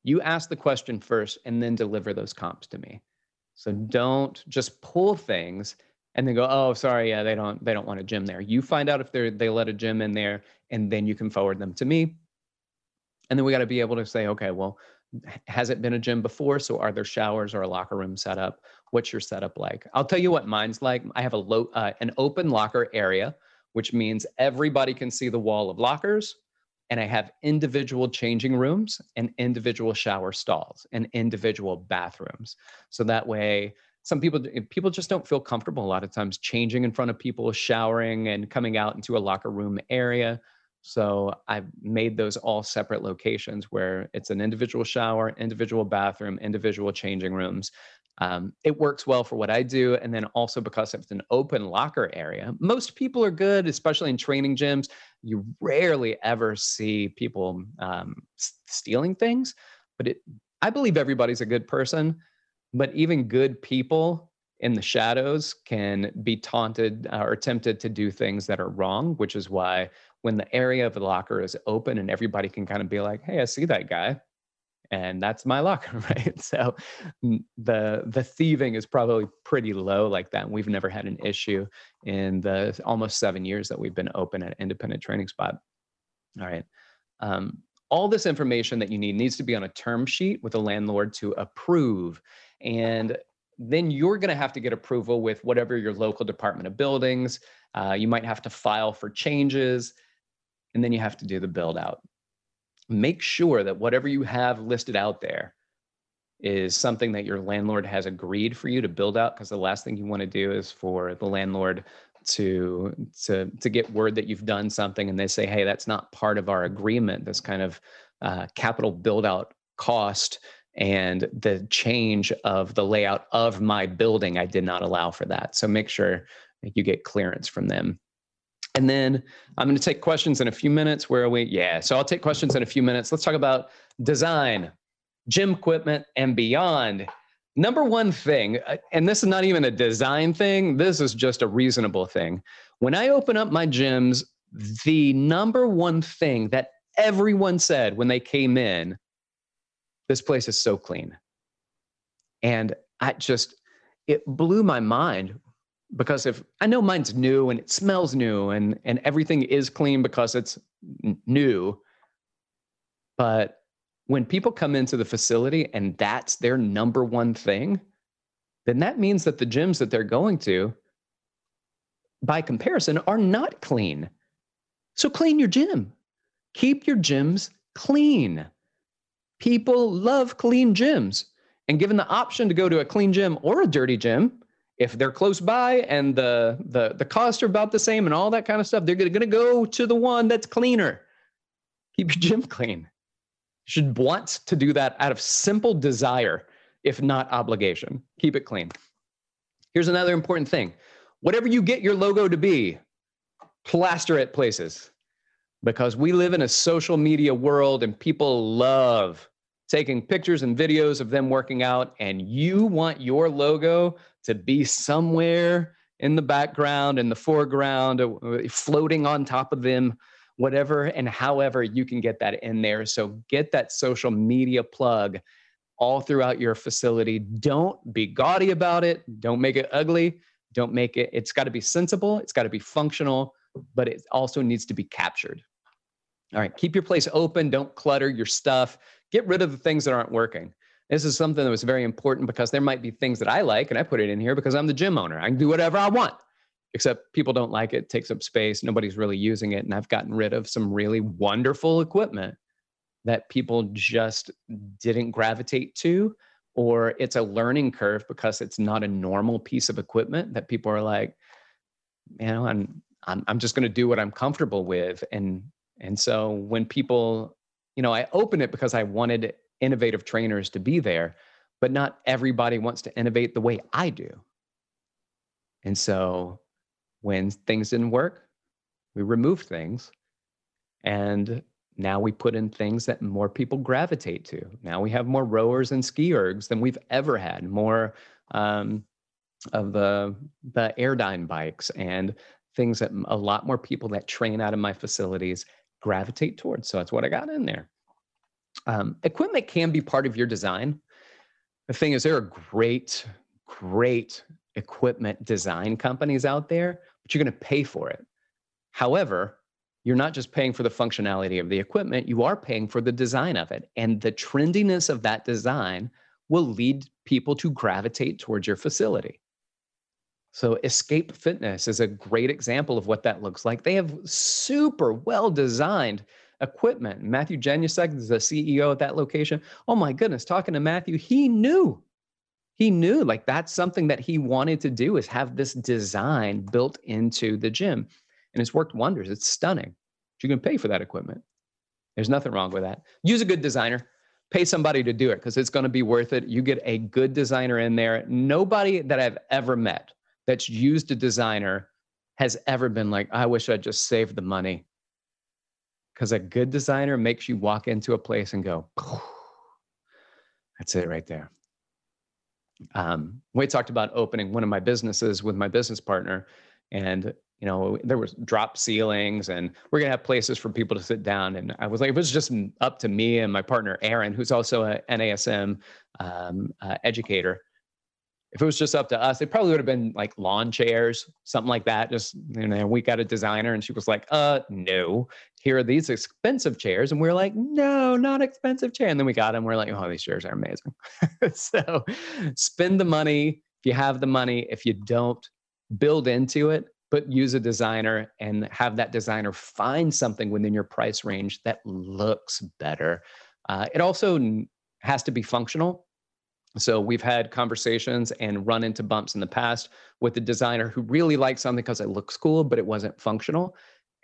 You ask the question first and then deliver those comps to me. So don't just pull things and then go, oh, sorry, yeah, they don't want a gym there. You find out if they let a gym in there, and then you can forward them to me. And then we got to be able to say, okay, well, has it been a gym before? So are there showers or a locker room set up? What's your setup like? I'll tell you what mine's like. I have a an open locker area, which means everybody can see the wall of lockers. And I have individual changing rooms and individual shower stalls and individual bathrooms. So that way, some people just don't feel comfortable a lot of times changing in front of people, showering, and coming out into a locker room area. So I've made those all separate locations where it's an individual shower, individual bathroom, individual changing rooms. It works well for what I do. And then also because it's an open locker area, most people are good, especially in training gyms. You rarely ever see people stealing things, but I believe everybody's a good person, but even good people in the shadows can be taunted or tempted to do things that are wrong, which is why when the area of the locker is open and everybody can kind of be like, hey, I see that guy. And that's my locker, right? So the thieving is probably pretty low like that. And we've never had an issue in the almost 7 years that we've been open at Independent Training Spot. All right. All this information that you need needs to be on a term sheet with a landlord to approve. And then you're going to have to get approval with whatever your local department of buildings. You might have to file for changes. And then you have to do the build out. Make sure that whatever you have listed out there is something that your landlord has agreed for you to build out, because the last thing you want to do is for the landlord to get word that you've done something and they say, hey, that's not part of our agreement, this kind of capital build out cost and the change of the layout of my building. I did not allow for that. So make sure that you get clearance from them. And then I'm going to take questions in a few minutes. Where are we? Yeah, so I'll take questions in a few minutes. Let's talk about design, gym equipment, and beyond. Number one thing, and this is not even a design thing, this is just a reasonable thing. When I open up my gyms, the number one thing that everyone said when they came in, this place is so clean. And it blew my mind. Because if I know mine's new and it smells new and everything is clean because it's new, but when people come into the facility and that's their number one thing, then that means that the gyms that they're going to, by comparison, are not clean. So clean your gym. Keep your gyms clean. People love clean gyms. And given the option to go to a clean gym or a dirty gym, if they're close by and the costs are about the same and all that kind of stuff, they're gonna go to the one that's cleaner. Keep your gym clean. You should want to do that out of simple desire, if not obligation. Keep it clean. Here's another important thing. Whatever you get your logo to be, plaster it places. Because we live in a social media world and people love taking pictures and videos of them working out, and you want your logo to be somewhere in the background, in the foreground, floating on top of them, whatever and however you can get that in there. So get that social media plug all throughout your facility. Don't be gaudy about it. Don't make it ugly. Don't make it, it's got to be sensible. It's got to be functional, but it also needs to be captured. All right, keep your place open. Don't clutter your stuff. Get rid of the things that aren't working. This is something that was very important because there might be things that I like, and I put it in here because I'm the gym owner. I can do whatever I want, except people don't like it, takes up space, nobody's really using it, and I've gotten rid of some really wonderful equipment that people just didn't gravitate to, or it's a learning curve because it's not a normal piece of equipment that people are like, you know, I'm just going to do what I'm comfortable with, and so when people, you know, I opened it because I wanted innovative trainers to be there, but not everybody wants to innovate the way I do. And so when things didn't work, we removed things. And Now we put in things that more people gravitate to. Now we have more rowers and ski ergs than we've ever had, more of the Airdyne bikes and things that a lot more people that train out of my facilities gravitate towards. So that's what I got in there. Equipment can be part of your design. The thing is, there are great, great equipment design companies out there, but you're going to pay for it. However, you're not just paying for the functionality of the equipment, you are paying for the design of it. And the trendiness of that design will lead people to gravitate towards your facility. So Escape Fitness is a great example of what that looks like. They have super well-designed equipment. Matthew Genusek is the CEO at that location. Oh my goodness, talking to Matthew, he knew like that's something that he wanted to do, is have this design built into the gym. And it's worked wonders. It's stunning. But you can pay for that equipment. There's nothing wrong with that. Use a good designer. Pay somebody to do it because it's going to be worth it. You get a good designer in there. Nobody that I've ever met that's used a designer has ever been like, I wish I just saved the money. Because a good designer makes you walk into a place and go, that's it right there. We talked about opening one of my businesses with my business partner, and you know, there was drop ceilings and we're going to have places for people to sit down. And I was like, it was just up to me and my partner, Aaron, who's also a NASM educator. If it was just up to us, it probably would have been like lawn chairs, something like that. Just, you know, we got a designer and she was like, no, here are these expensive chairs. And we're like, no, not expensive chair. And then we got them. We're like, oh, these chairs are amazing. So spend the money. If you have the money, if you don't, build into it. But use a designer and have that designer find something within your price range that looks better. It also has to be functional. So we've had conversations and run into bumps in the past with the designer who really liked something because it looks cool, but it wasn't functional.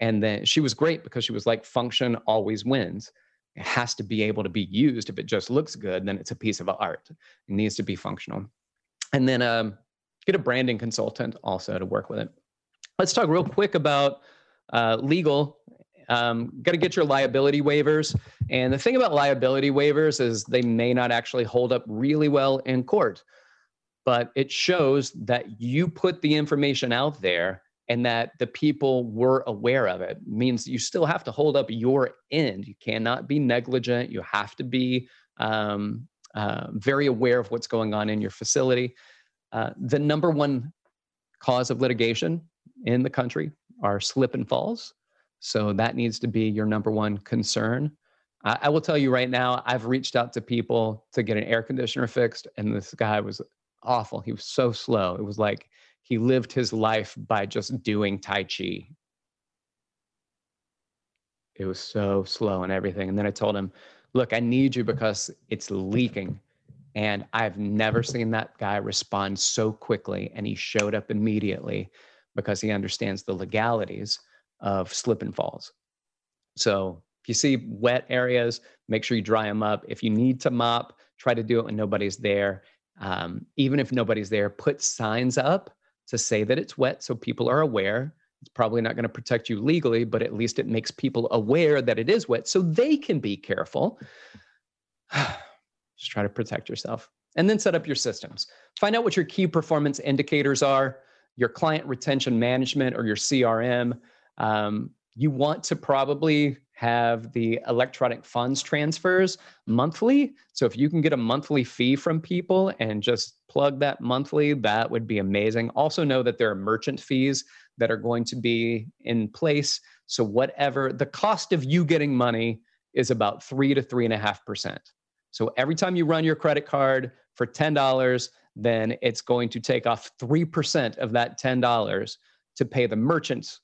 And then she was great because she was like, function always wins. It has to be able to be used. If it just looks good, then it's a piece of art. It needs to be functional. And then get a branding consultant also to work with it. Let's talk real quick about legal. Got to get your liability waivers. And the thing about liability waivers is they may not actually hold up really well in court, but it shows that you put the information out there and that the people were aware of it. It means you still have to hold up your end. You cannot be negligent. You have to be very aware of what's going on in your facility. The number one cause of litigation in the country are slip and falls. So that needs to be your number one concern. I will tell you right now, I've reached out to people to get an air conditioner fixed, and this guy was awful. He was so slow. It was like he lived his life by just doing Tai Chi. It was so slow and everything. And then I told him, look, I need you because it's leaking. And I've never seen that guy respond so quickly, and he showed up immediately, because he understands the legalities of slip and falls. So if you see wet areas, make sure you dry them up. If you need to mop, try to do it when nobody's there. Even if nobody's there, put signs up to say that it's wet so people are aware. It's probably not going to protect you legally, but at least it makes people aware that it is wet so they can be careful. Just try to protect yourself. And then set up your systems. Find out what your key performance indicators are. Your client retention management or your CRM, you want to probably have the electronic funds transfers monthly. So if you can get a monthly fee from people and just plug that monthly, that would be amazing. Also know that there are merchant fees that are going to be in place. So whatever the cost of you getting money is about 3 to 3.5%. So every time you run your credit card for $10, then it's going to take off 3% of that $10 to pay the merchants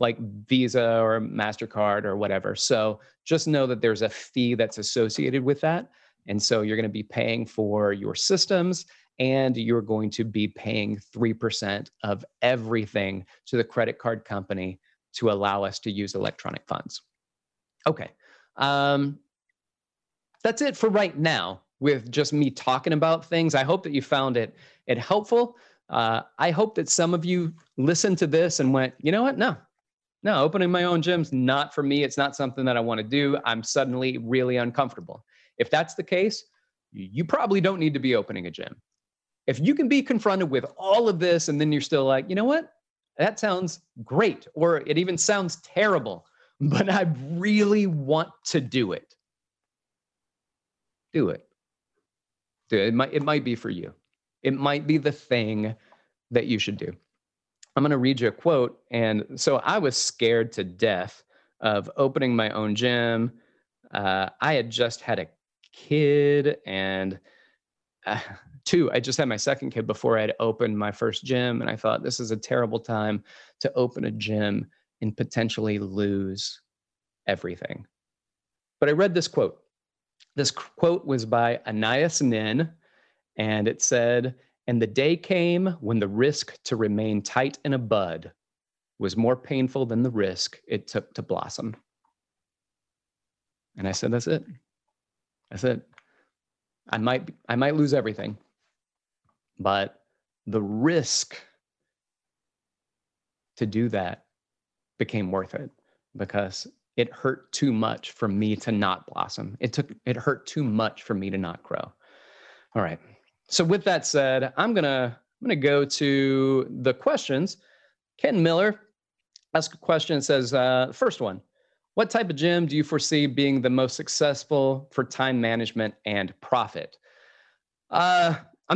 like Visa or MasterCard or whatever. So just know that there's a fee that's associated with that. And so you're going to be paying for your systems, and you're going to be paying 3% of everything to the credit card company to allow us to use electronic funds. Okay. That's it for right now. With just me talking about things. I hope that you found it helpful. I hope that some of you listened to this and went, you know what? No, No, opening my own gym's not for me. It's not something that I want to do. I'm suddenly really uncomfortable. If that's the case, you probably don't need to be opening a gym. If you can be confronted with all of this and then you're still like, you know what? That sounds great. Or it even sounds terrible, but I really want to do it. Do it. It might be for you. It might be the thing that you should do. I'm going to read you a quote. And so I was scared to death of opening my own gym. I had just had a kid and two, I just had my second kid before I had opened my first gym. And I thought, this is a terrible time to open a gym and potentially lose everything. But I read this quote. This quote was by Anais Nin, and it said, "And the day came when the risk to remain tight in a bud was more painful than the risk it took to blossom." And I said, that's it. That's it. I might lose everything, but the risk to do that became worth it because it hurt too much for me to not blossom. It hurt too much for me to not grow. All right. So with that said, I'm gonna go to the questions. Ken Miller asked a question that says, first one, what type of gym do you foresee being the most successful for time management and profit? I'm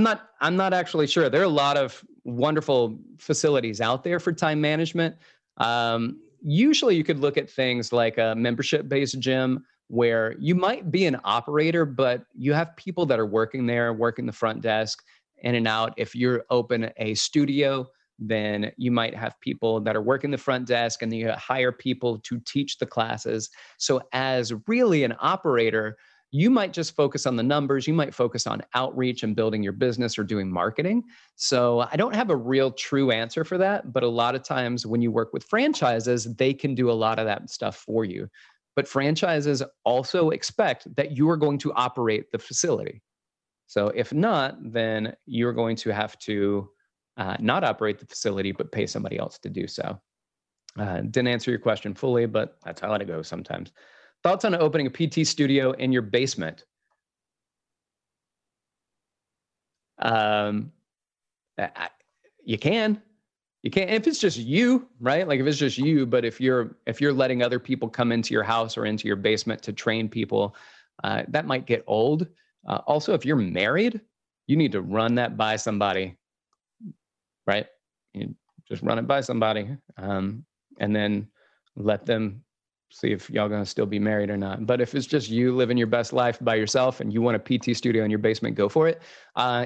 not actually sure. There are a lot of wonderful facilities out there for time management. Usually you could look at things like a membership-based gym where you might be an operator, but you have people that are working there, working the front desk, in and out. If you're open a studio, then you might have people that are working the front desk and you hire people to teach the classes. So as really an operator, you might just focus on the numbers. You might focus on outreach and building your business or doing marketing. So I don't have a real true answer for that, but a lot of times when you work with franchises, they can do a lot of that stuff for you. But franchises also expect that you are going to operate the facility. So if not, then you're going to have to not operate the facility, but pay somebody else to do so. Didn't answer your question fully, but that's how it goes sometimes. Thoughts on opening a PT studio in your basement? You can, if it's just you, right? Like if it's just you, but if you're letting other people come into your house or into your basement to train people, that might get old. Also, if you're married, you need to run that by somebody, right? You just run it by somebody, and then let them see if y'all gonna still be married or not. But if it's just you living your best life by yourself and you want a PT studio in your basement, go for it.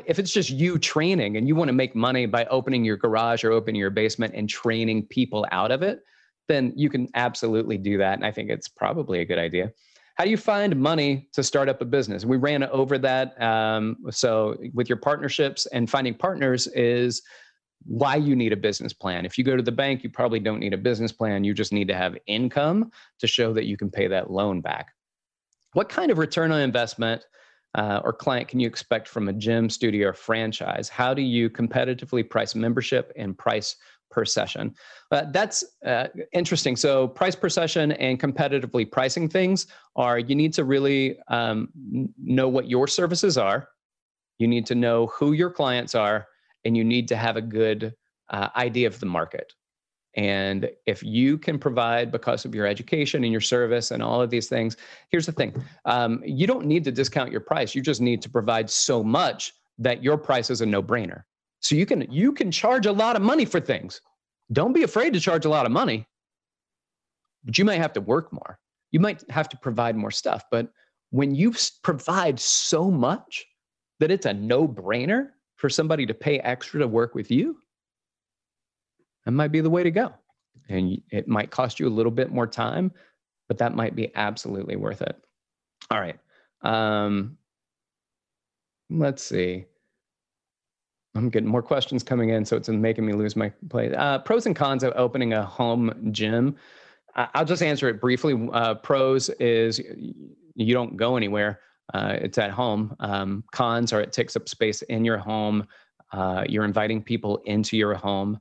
If it's just you training and you want to make money by opening your garage or opening your basement and training people out of it, then you can absolutely do that. And I think it's probably a good idea. How do you find money to start up a business? We ran over that. So with your partnerships and finding partners is why you need a business plan. If you go to the bank, you probably don't need a business plan. You just need to have income to show that you can pay that loan back. What kind of return on investment or client can you expect from a gym, studio, or franchise? How do you competitively price membership and price per session? That's interesting. So price per session and competitively pricing things are, you need to really know what your services are. You need to know who your clients are, and you need to have a good idea of the market. And if you can provide, because of your education and your service and all of these things, here's the thing, you don't need to discount your price. You just need to provide so much that your price is a no-brainer. So you can charge a lot of money for things. Don't be afraid to charge a lot of money, but you might have to work more. You might have to provide more stuff. But when you provide so much that it's a no-brainer for somebody to pay extra to work with you, that might be the way to go. And it might cost you a little bit more time, but that might be absolutely worth it. All right. Let's see. I'm getting more questions coming in, so it's making me lose my place. Pros and cons of opening a home gym. I'll just answer it briefly. Pros is you don't go anywhere. It's at home. Cons are it takes up space in your home. You're inviting people into your home,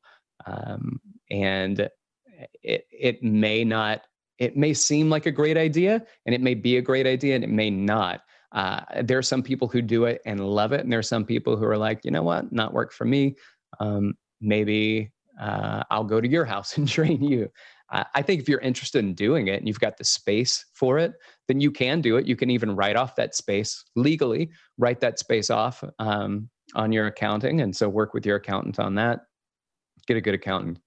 and it may not, it may seem like a great idea, and it may be a great idea, and it may not. There are some people who do it and love it, and there are some people who are like, you know what, not work for me. Maybe I'll go to your house and train you. I think if you're interested in doing it and you've got the space for it, then you can do it. You can even write off that space legally, write that space off on your accounting. And so work with your accountant on that. Get a good accountant.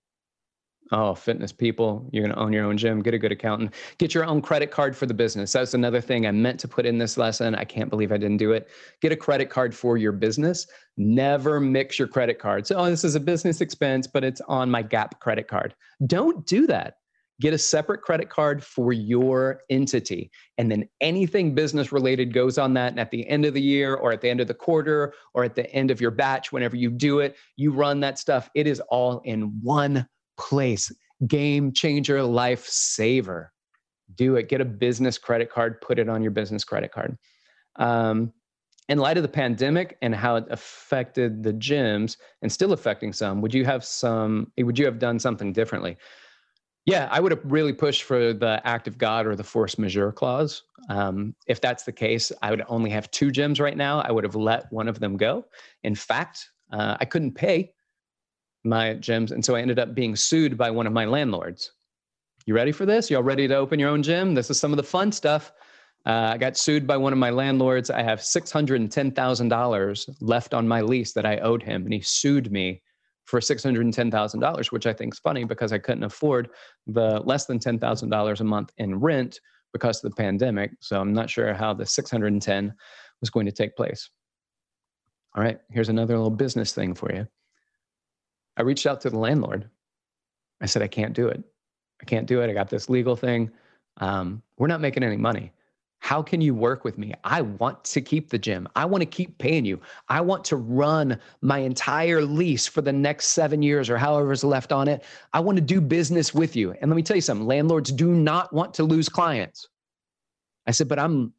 Oh, fitness people, you're going to own your own gym. Get a good accountant. Get your own credit card for the business. That's another thing I meant to put in this lesson. I can't believe I didn't do it. Get a credit card for your business. Never mix your credit cards. Oh, this is a business expense, but it's on my Gap credit card. Don't do that. Get a separate credit card for your entity. And then anything business related goes on that. And at the end of the year or at the end of the quarter or at the end of your batch, whenever you do it, you run that stuff. It is all in one place. Game changer, life saver. Do it. Get a business credit card. Put it on your business credit card. In light of the pandemic and how it affected the gyms and still affecting some, would you have done something differently? Yeah, I would have really pushed for the act of God or the force majeure clause. If that's the case, I would only have 2 gyms right now. I would have let one of them go. In fact, I couldn't pay my gyms. And so I ended up being sued by one of my landlords. You ready for this? Y'all ready to open your own gym? This is some of the fun stuff. I got sued by one of my landlords. I have $610,000 left on my lease that I owed him. And he sued me for $610,000, which I think is funny because I couldn't afford the less than $10,000 a month in rent because of the pandemic. So I'm not sure how the 610 was going to take place. All right, here's another little business thing for you. I reached out to the landlord. I said, I can't do it. I can't do it. I got this legal thing. We're not making any money. How can you work with me? I want to keep the gym. I want to keep paying you. I want to run my entire lease for the next 7 years or however's left on it. I want to do business with you. And let me tell you something, landlords do not want to lose clients. I said, but I'm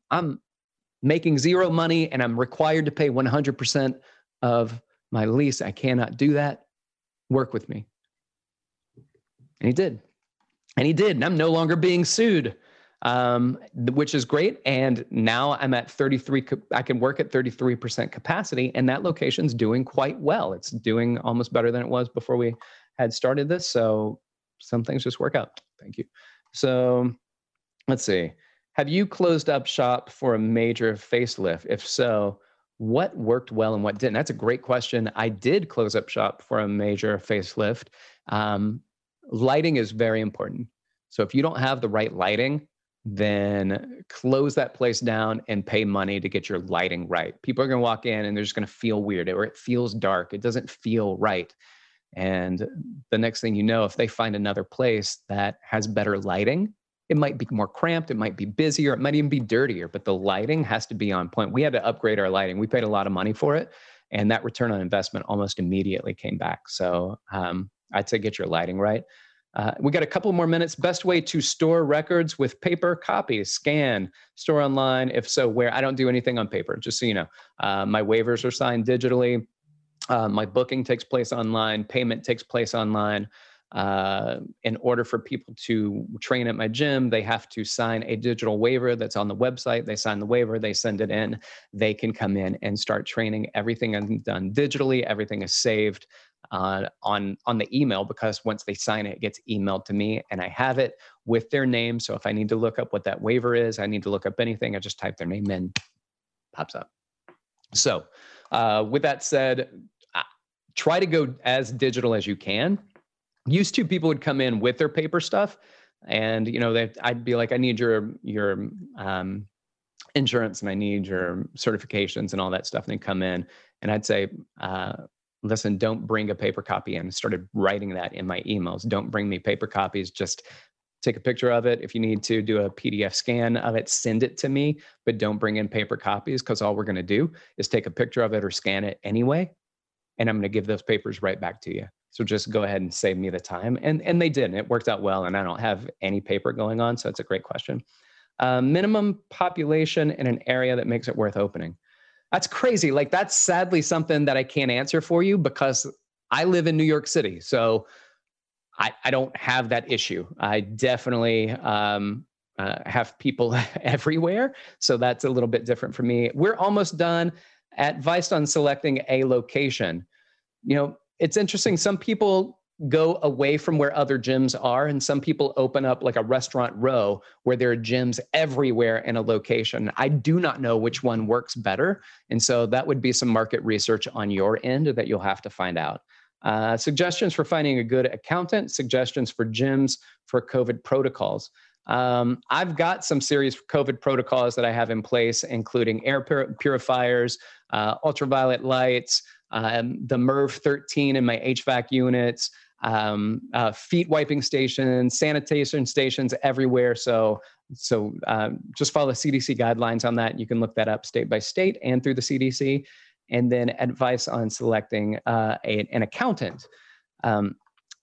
making zero money and I'm required to pay 100% of my lease. I cannot do that. Work with me. And he did. And I'm no longer being sued. Which is great. And now I'm at 33, I can work at 33% capacity, and that location's doing quite well. It's doing almost better than it was before we had started this. So some things just work out. Thank you. So let's see. Have you closed up shop for a major facelift? If so, what worked well and what didn't? That's a great question. I did close up shop for a major facelift. Lighting is very important. So if you don't have the right lighting, then close that place down and pay money to get your lighting right. People are going to walk in and they're just going to feel weird, or it feels dark. It doesn't feel right. And the next thing you know, if they find another place that has better lighting, it might be more cramped. It might be busier. It might even be dirtier, but the lighting has to be on point. We had to upgrade our lighting. We paid a lot of money for it. And that return on investment almost immediately came back. So I'd say get your lighting right. We got a couple more minutes. Best way to store records with paper copies, scan, store online. If so, where? I don't do anything on paper, just so you know. My waivers are signed digitally. My booking takes place online. Payment takes place online. In order for people to train at my gym, they have to sign a digital waiver that's on the website. They sign the waiver, they send it in. They can come in and start training. Everything is done digitally. Everything is saved on the email, because once they sign it, it gets emailed to me and I have it with their name. So if I need to look up what that waiver is, I need to look up anything, I just type their name in, pops up. So with that said, try to go as digital as you can. Used to, people would come in with their paper stuff, and you know, I'd be like, I need your insurance and I need your certifications and all that stuff, and they'd come in, and I'd say, listen, don't bring a paper copy in. I started writing that in my emails. Don't bring me paper copies. Just take a picture of it. If you need to do a PDF scan of it, send it to me, but don't bring in paper copies, because all we're going to do is take a picture of it or scan it anyway. And I'm going to give those papers right back to you. So just go ahead and save me the time. And they did, and it worked out well, and I don't have any paper going on. So it's a great question. Minimum population in an area that makes it worth opening. That's crazy. Like, that's sadly something that I can't answer for you, because I live in New York City. So I don't have that issue. I definitely have people everywhere. So that's a little bit different for me. We're almost done. Advice on selecting a location. You know, it's interesting. Some people go away from where other gyms are, and some people open up like a restaurant row where there are gyms everywhere in a location. I do not know which one works better. And so that would be some market research on your end that you'll have to find out. Suggestions for finding a good accountant, suggestions for gyms for COVID protocols. I've got some serious COVID protocols that I have in place, including air purifiers, ultraviolet lights, the MERV 13 in my HVAC units, feet wiping stations, sanitation stations everywhere. So just follow the CDC guidelines on that. You can look that up state by state and through the CDC. And then advice on selecting an accountant.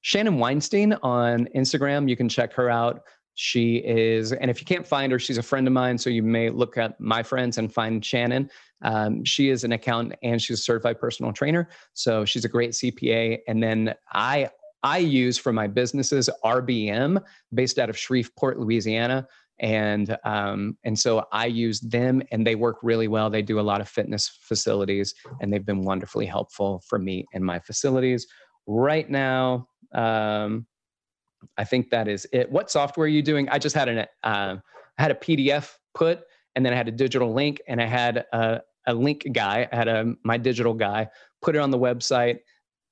Shannon Weinstein on Instagram, you can check her out. She is, and if you can't find her, she's a friend of mine, so you may look at my friends and find Shannon. She is an accountant and she's a certified personal trainer, so she's a great CPA. And then I use for my businesses RBM, based out of Shreveport, Louisiana. And so I use them and they work really well. They do a lot of fitness facilities and they've been wonderfully helpful for me and my facilities. Right now, I think that is it. What software are you doing? I just had I had a PDF put, and then I had a digital link, and I had a link guy. I had my digital guy put it on the website.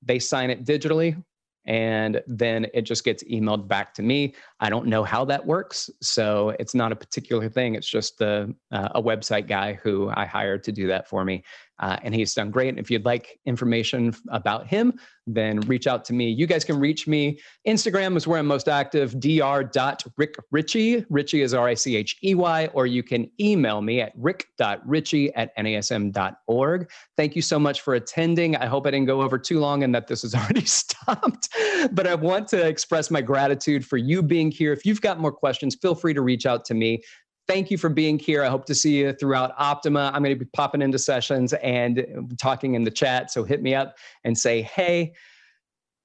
They sign it digitally, and then it just gets emailed back to me. I don't know how that works, so it's not a particular thing. It's just a website guy who I hired to do that for me, and he's done great. And if you'd like information about him, then reach out to me. You guys can reach me. Instagram is where I'm most active, dr.rickrichey. Richey is R-I-C-H-E-Y, or you can email me at rick.richey@nasm.org. Thank you so much for attending. I hope I didn't go over too long and that this has already stopped, but I want to express my gratitude for you being here. If you've got more questions, feel free to reach out to me. Thank you for being here. I hope to see you throughout Optima. I'm going to be popping into sessions and talking in the chat. So hit me up and say, hey,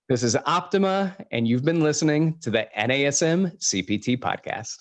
this is Optima, and you've been listening to the NASM CPT podcast.